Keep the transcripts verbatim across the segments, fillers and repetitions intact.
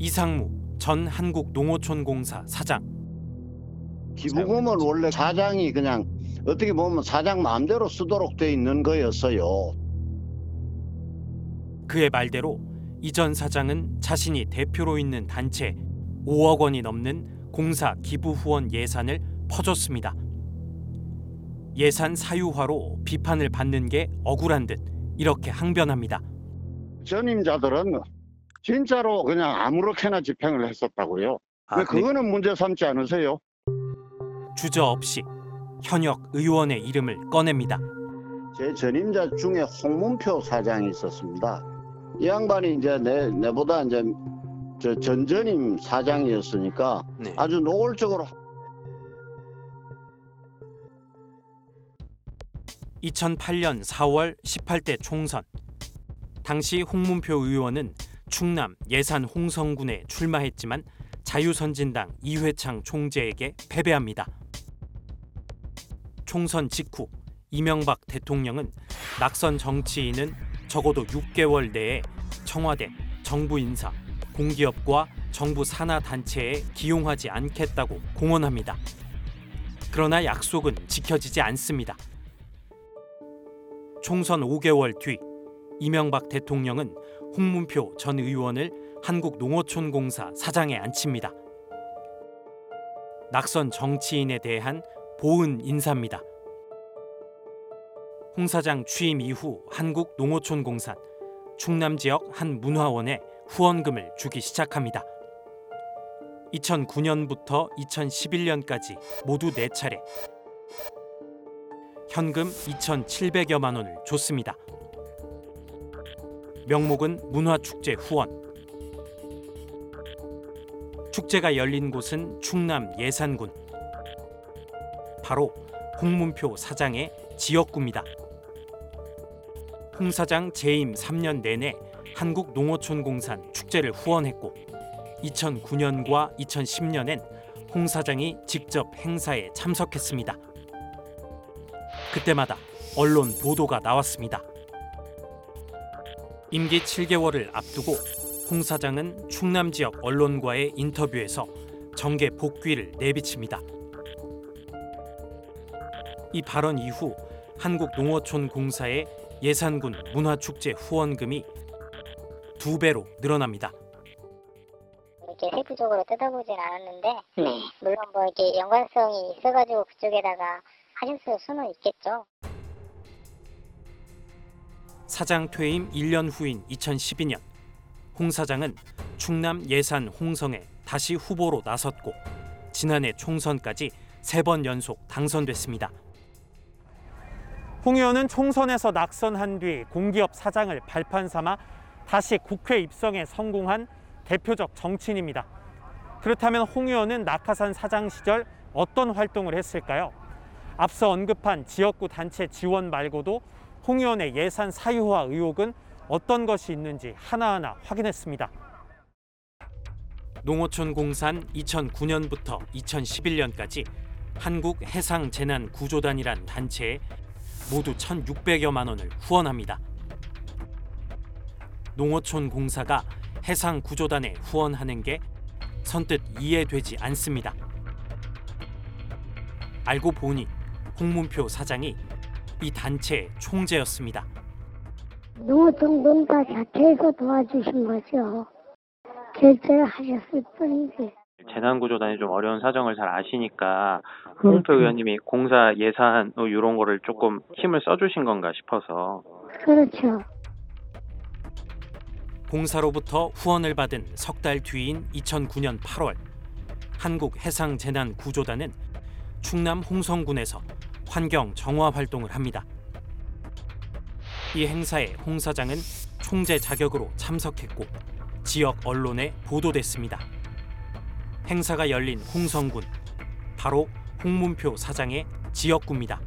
이상무 전 한국농어촌공사 사장. 기부금은 원래 사장이 그냥 어떻게 보면 사장 마음대로 쓰도록 돼 있는 거였어요. 그의 말대로 이 전 사장은 자신이 대표로 있는 단체 오억 원이 넘는 공사 기부 후원 예산을 퍼줬습니다. 예산 사유화로 비판을 받는 게 억울한 듯 이렇게 항변합니다. 전임자들은 진짜로 그냥 아무렇게나 집행을 했었다고요. 아, 왜 그거는 네. 문제 삼지 않으세요? 주저없이 현역 의원의 이름을 꺼냅니다. 제 전임자 중에 홍문표 사장이 있었습니다. 이 양반이 이제 내 내보다 이제 저 전전임 사장이었으니까 네. 아주 노골적으로. 이천팔 년 사월 십팔 대 총선. 당시 홍문표 의원은 충남 예산 홍성군에 출마했지만 자유선진당 이회창 총재에게 패배합니다. 총선 직후 이명박 대통령은 낙선 정치인은 적어도 육 개월 내에 청와대, 정부 인사, 공기업과 정부 산하 단체에 기용하지 않겠다고 공언합니다. 그러나 약속은 지켜지지 않습니다. 총선 오 개월 뒤 이명박 대통령은 홍문표 전 의원을 한국농어촌공사 사장에 앉힙니다. 낙선 정치인에 대한 보은 인사입니다. 홍 사장 취임 이후 한국농어촌공사 충남 지역 한 문화원에 후원금을 주기 시작합니다. 이천구 년부터 이천십일 년까지 모두 네 차례. 현금 이천칠백여만 원을 줬습니다. 명목은 문화축제 후원. 축제가 열린 곳은 충남 예산군. 바로 홍문표 사장의 지역구입니다. 홍 사장 재임 삼 년 내내 한국농어촌공산 축제를 후원했고 이천구 년과 이천십 년엔 홍 사장이 직접 행사에 참석했습니다. 그때마다 언론 보도가 나왔습니다. 임기 칠 개월을 앞두고 홍 사장은 충남 지역 언론과의 인터뷰에서 정계 복귀를 내비칩니다. 이 발언 이후 한국농어촌공사의 예산군 문화축제 후원금이 두 배로 늘어납니다. 이렇게 세부적으로 뜯어보진 않았는데 네. 물론 뭐 이렇게 연관성이 있어가지고 그쪽에다가 하실 수는 있겠죠. 사장 퇴임 일 년 후인 이천십이 년, 홍 사장은 충남 예산 홍성에 다시 후보로 나섰고 지난해 총선까지 세 번 연속 당선됐습니다. 홍 의원은 총선에서 낙선한 뒤 공기업 사장을 발판 삼아 다시 국회 입성에 성공한 대표적 정치인입니다. 그렇다면 홍 의원은 낙하산 사장 시절 어떤 활동을 했을까요? 앞서 언급한 지역구 단체 지원 말고도 홍 의원의 예산 사유화 의혹은 어떤 것이 있는지 하나하나 확인했습니다. 농어촌공산 이천구 년부터 이천십일 년까지 한국해상재난구조단이란 단체에 모두 천육백여만 원을 후원합니다. 농어촌공사가 해상구조단에 후원하는 게 선뜻 이해되지 않습니다. 알고 보니 홍문표 사장이 이 단체의 총재였습니다. 농어촌공사 자체에서 도와주신 거죠. 결제하셨을 뿐이지. 재난구조단이 좀 어려운 사정을 잘 아시니까 홍문표 의원님이 공사 예산 이런 거를 조금 힘을 써주신 건가 싶어서. 그렇죠. 공사로부터 후원을 받은 석 달 뒤인 이천구 년 팔월 한국해상재난구조단은 충남 홍성군에서 환경 정화 활동을 합니다. 이 행사에 홍 사장은 총재 자격으로 참석했고 지역 언론에 보도됐습니다. 행사가 열린 홍성군, 바로 홍문표 사장의 지역구입니다.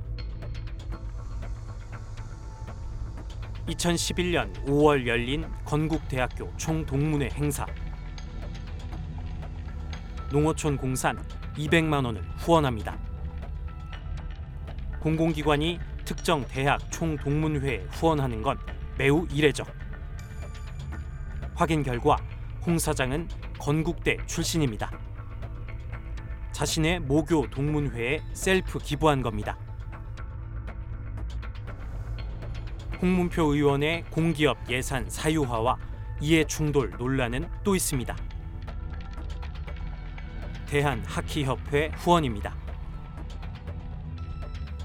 이천십일 년 오월 열린 건국대학교 총동문회 행사. 농어촌공산 이백만 원을 후원합니다. 공공기관이 특정 대학 총동문회에 후원하는 건 매우 이례적. 확인 결과 홍 사장은 건국대 출신입니다. 자신의 모교 동문회에 셀프 기부한 겁니다. 홍문표 의원의 공기업 예산 사유화와 이해충돌 논란은 또 있습니다. 대한하키협회 후원입니다.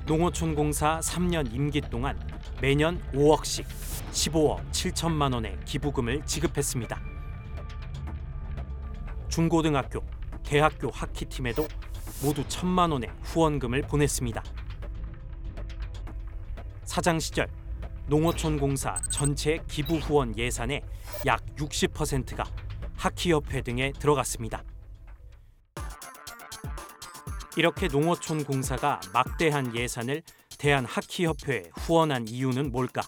농어촌공사 삼 년 임기 동안 매년 오억씩 십오억 칠천만 원의 기부금을 지급했습니다. 중고등학교, 대학교 하키팀에도 모두 천만 원의 후원금을 보냈습니다. 사장 시절 농어촌공사 전체 기부 후원 예산의 약 육십 퍼센트가 하키협회 등에 들어갔습니다. 이렇게 농어촌공사가 막대한 예산을 대한하키협회에 후원한 이유는 뭘까?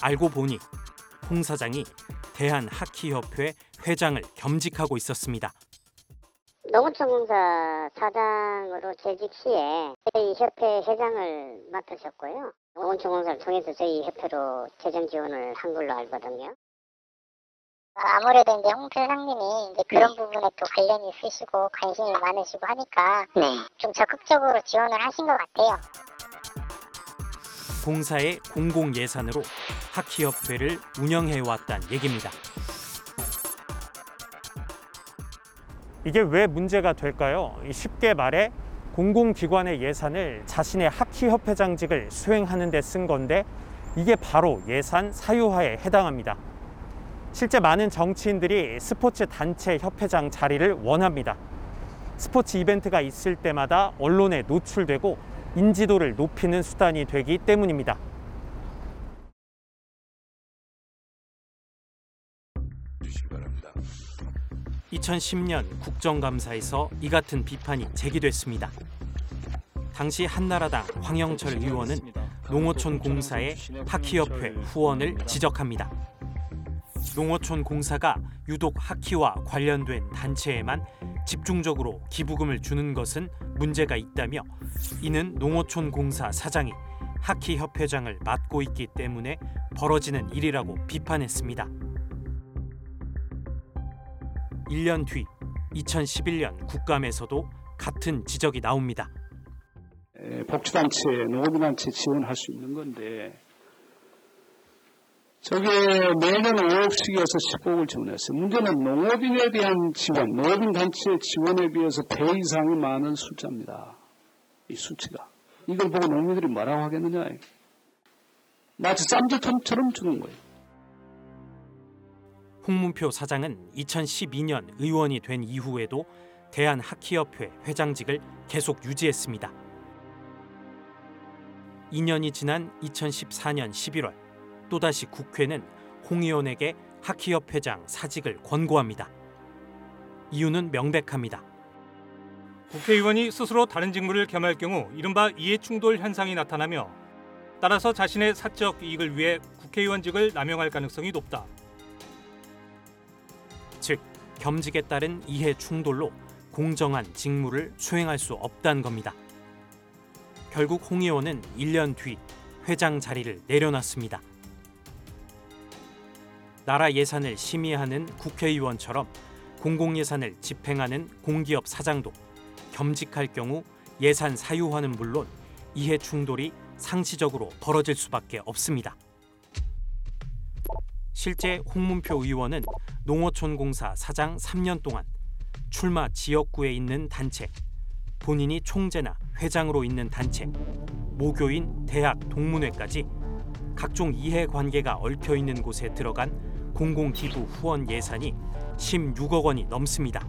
알고 보니 홍 사장이 대한하키협회 회장을 겸직하고 있었습니다. 농어촌공사 사장으로 재직 시에 저희 협회 회장을 맡으셨고요. 농어촌공사를 통해서 저희 협회로 재정 지원을 한 걸로 알거든요. 아무래도 이제 홍 회장님이 이제 그런 부분에 또 관련이 있으시고 관심이 많으시고 하니까 좀 적극적으로 지원을 하신 것 같아요. 공사의 공공 예산으로 하키협회를 운영해왔다는 얘기입니다. 이게 왜 문제가 될까요? 쉽게 말해 공공기관의 예산을 자신의 하키협회장직을 수행하는 데 쓴 건데 이게 바로 예산 사유화에 해당합니다. 실제 많은 정치인들이 스포츠 단체 협회장 자리를 원합니다. 스포츠 이벤트가 있을 때마다 언론에 노출되고 인지도를 높이는 수단이 되기 때문입니다. 이천십 년 국정감사에서 이 같은 비판이 제기됐습니다. 당시 한나라당 황영철 의원은 농어촌공사의 하키협회 후원을 지적합니다. 농어촌공사가 유독 하키와 관련된 단체에만 집중적으로 기부금을 주는 것은 문제가 있다며 이는 농어촌공사 사장이 하키협회장을 맡고 있기 때문에 벌어지는 일이라고 비판했습니다. 일 년 뒤 이천십일 년 국감에서도 같은 지적이 나옵니다. 복지단체, 농업인단체 지원할 수 있는 건데 저게 매년 오억씩이어서 십오억을 지원했어요. 문제는 농업인에 대한 지원, 농업인 단체의 지원에 비해서 배 이상이 많은 숫자입니다. 이 수치가. 이걸 보고 농민들이 뭐라고 하겠느냐. 마치 쌈짓돈처럼 주는 거예요. 홍문표 사장은 이천십이 년 의원이 된 이후에도 대한하키협회 회장직을 계속 유지했습니다. 이 년이 지난 이천십사 년 십일월 또다시 국회는 홍 의원에게 하키협회장 사직을 권고합니다. 이유는 명백합니다. 국회의원이 스스로 다른 직무를 겸할 경우 이른바 이해충돌 현상이 나타나며 따라서 자신의 사적 이익을 위해 국회의원직을 남용할 가능성이 높다. 즉, 겸직에 따른 이해충돌로 공정한 직무를 수행할 수 없다는 겁니다. 결국 홍 의원은 일 년 뒤 회장 자리를 내려놨습니다. 나라 예산을 심의하는 국회의원처럼 공공예산을 집행하는 공기업 사장도 겸직할 경우 예산 사유화는 물론 이해충돌이 상시적으로 벌어질 수밖에 없습니다. 실제 홍문표 의원은 농어촌공사 사장 삼 년 동안 출마 지역구에 있는 단체, 본인이 총재나 회장으로 있는 단체, 모교인 대학 동문회까지 각종 이해관계가 얽혀있는 곳에 들어간 공공기부 후원 예산이 십육억 원이 넘습니다.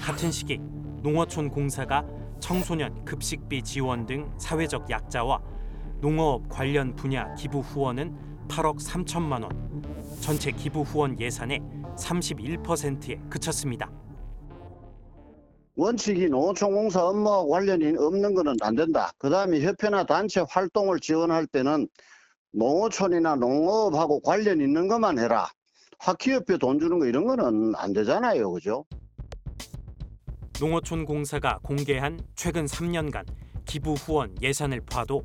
같은 시기 농어촌공사가 청소년 급식비 지원 등 사회적 약자와 농어업 관련 분야 기부 후원은 팔억 삼천만 원, 전체 기부 후원 예산의 삼십일 퍼센트에 그쳤습니다. 원칙이 농어촌공사 업무와 관련이 없는 것은 안 된다. 그다음에 협회나 단체 활동을 지원할 때는 농어촌이나 농업하고 관련 있는 것만 해라. 하키협회 돈 주는 거 이런 거는 안 되잖아요, 그죠? 농어촌공사가 공개한 최근 삼 년간 기부 후원 예산을 봐도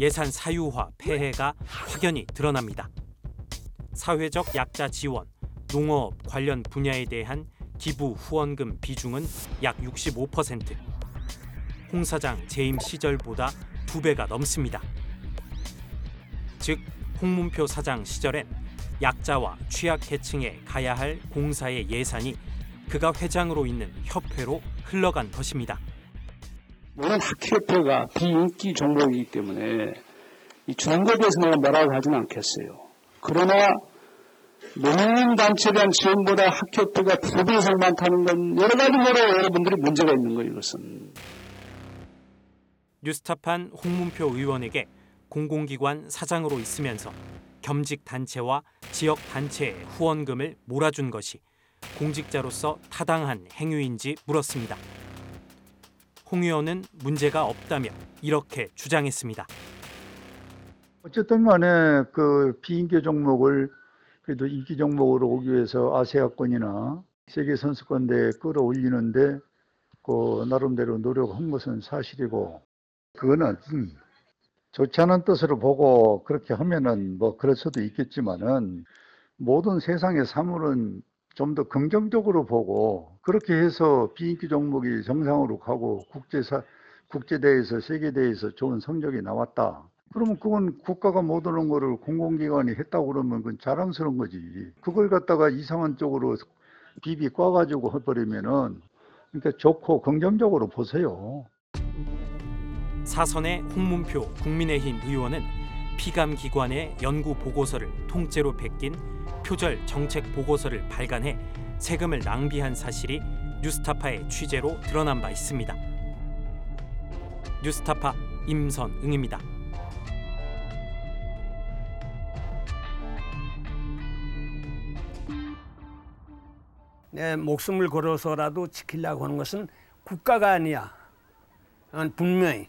예산 사유화 폐해가 확연히 드러납니다. 사회적 약자 지원, 농어업 관련 분야에 대한 기부 후원금 비중은 약 육십오 퍼센트. 홍 사장 재임 시절보다 두 배가 넘습니다. 즉, 홍문표 사장 시절엔 약자와 취약계층에 가야 할 공사의 예산이 그가 회장으로 있는 협회로 흘러간 것입니다. 나는 하키협회가 비인기 종목이기 때문에 이 주관거에 대해서 내가 뭐라고 하진 않겠어요. 그러나 농민단체에 대한 지원보다 하키협회가 두 배 이상 많다는 건 여러 가지로 여러분들이 문제가 있는 거예요. 이것은. 뉴스타파는 홍문표 의원에게 공공기관 사장으로 있으면서 겸직단체와 지역단체의 후원금을 몰아준 것이 공직자로서 타당한 행위인지 물었습니다. 홍 의원은 문제가 없다며 이렇게 주장했습니다. 어쨌든 간에 그 비인기 종목을 그래도 인기 종목으로 오기 위해서 아시아권이나 세계선수권대에 끌어올리는데 그 나름대로 노력한 것은 사실이고, 그거는 음, 좋지 않은 뜻으로 보고 그렇게 하면은 뭐 그럴 수도 있겠지만은 모든 세상의 사물은 좀 더 긍정적으로 보고 그렇게 해서 비인기 종목이 정상으로 가고 국제사, 국제대회에서 세계대회에서 좋은 성적이 나왔다. 그러면 그건 국가가 못 하는 거를 공공기관이 했다고 그러면 그건 자랑스러운 거지. 그걸 갖다가 이상한 쪽으로 비비 꽈가지고 해버리면은 그러니까 좋고 긍정적으로 보세요. 사선의 홍문표 국민의힘 의원은 피감기관의 연구보고서를 통째로 베낀 표절 정책보고서를 발간해 세금을 낭비한 사실이 뉴스타파의 취재로 드러난 바 있습니다. 뉴스타파 임선응입니다. 내 목숨을 걸어서라도 지키려고 하는 것은 국가가 아니야. 분명히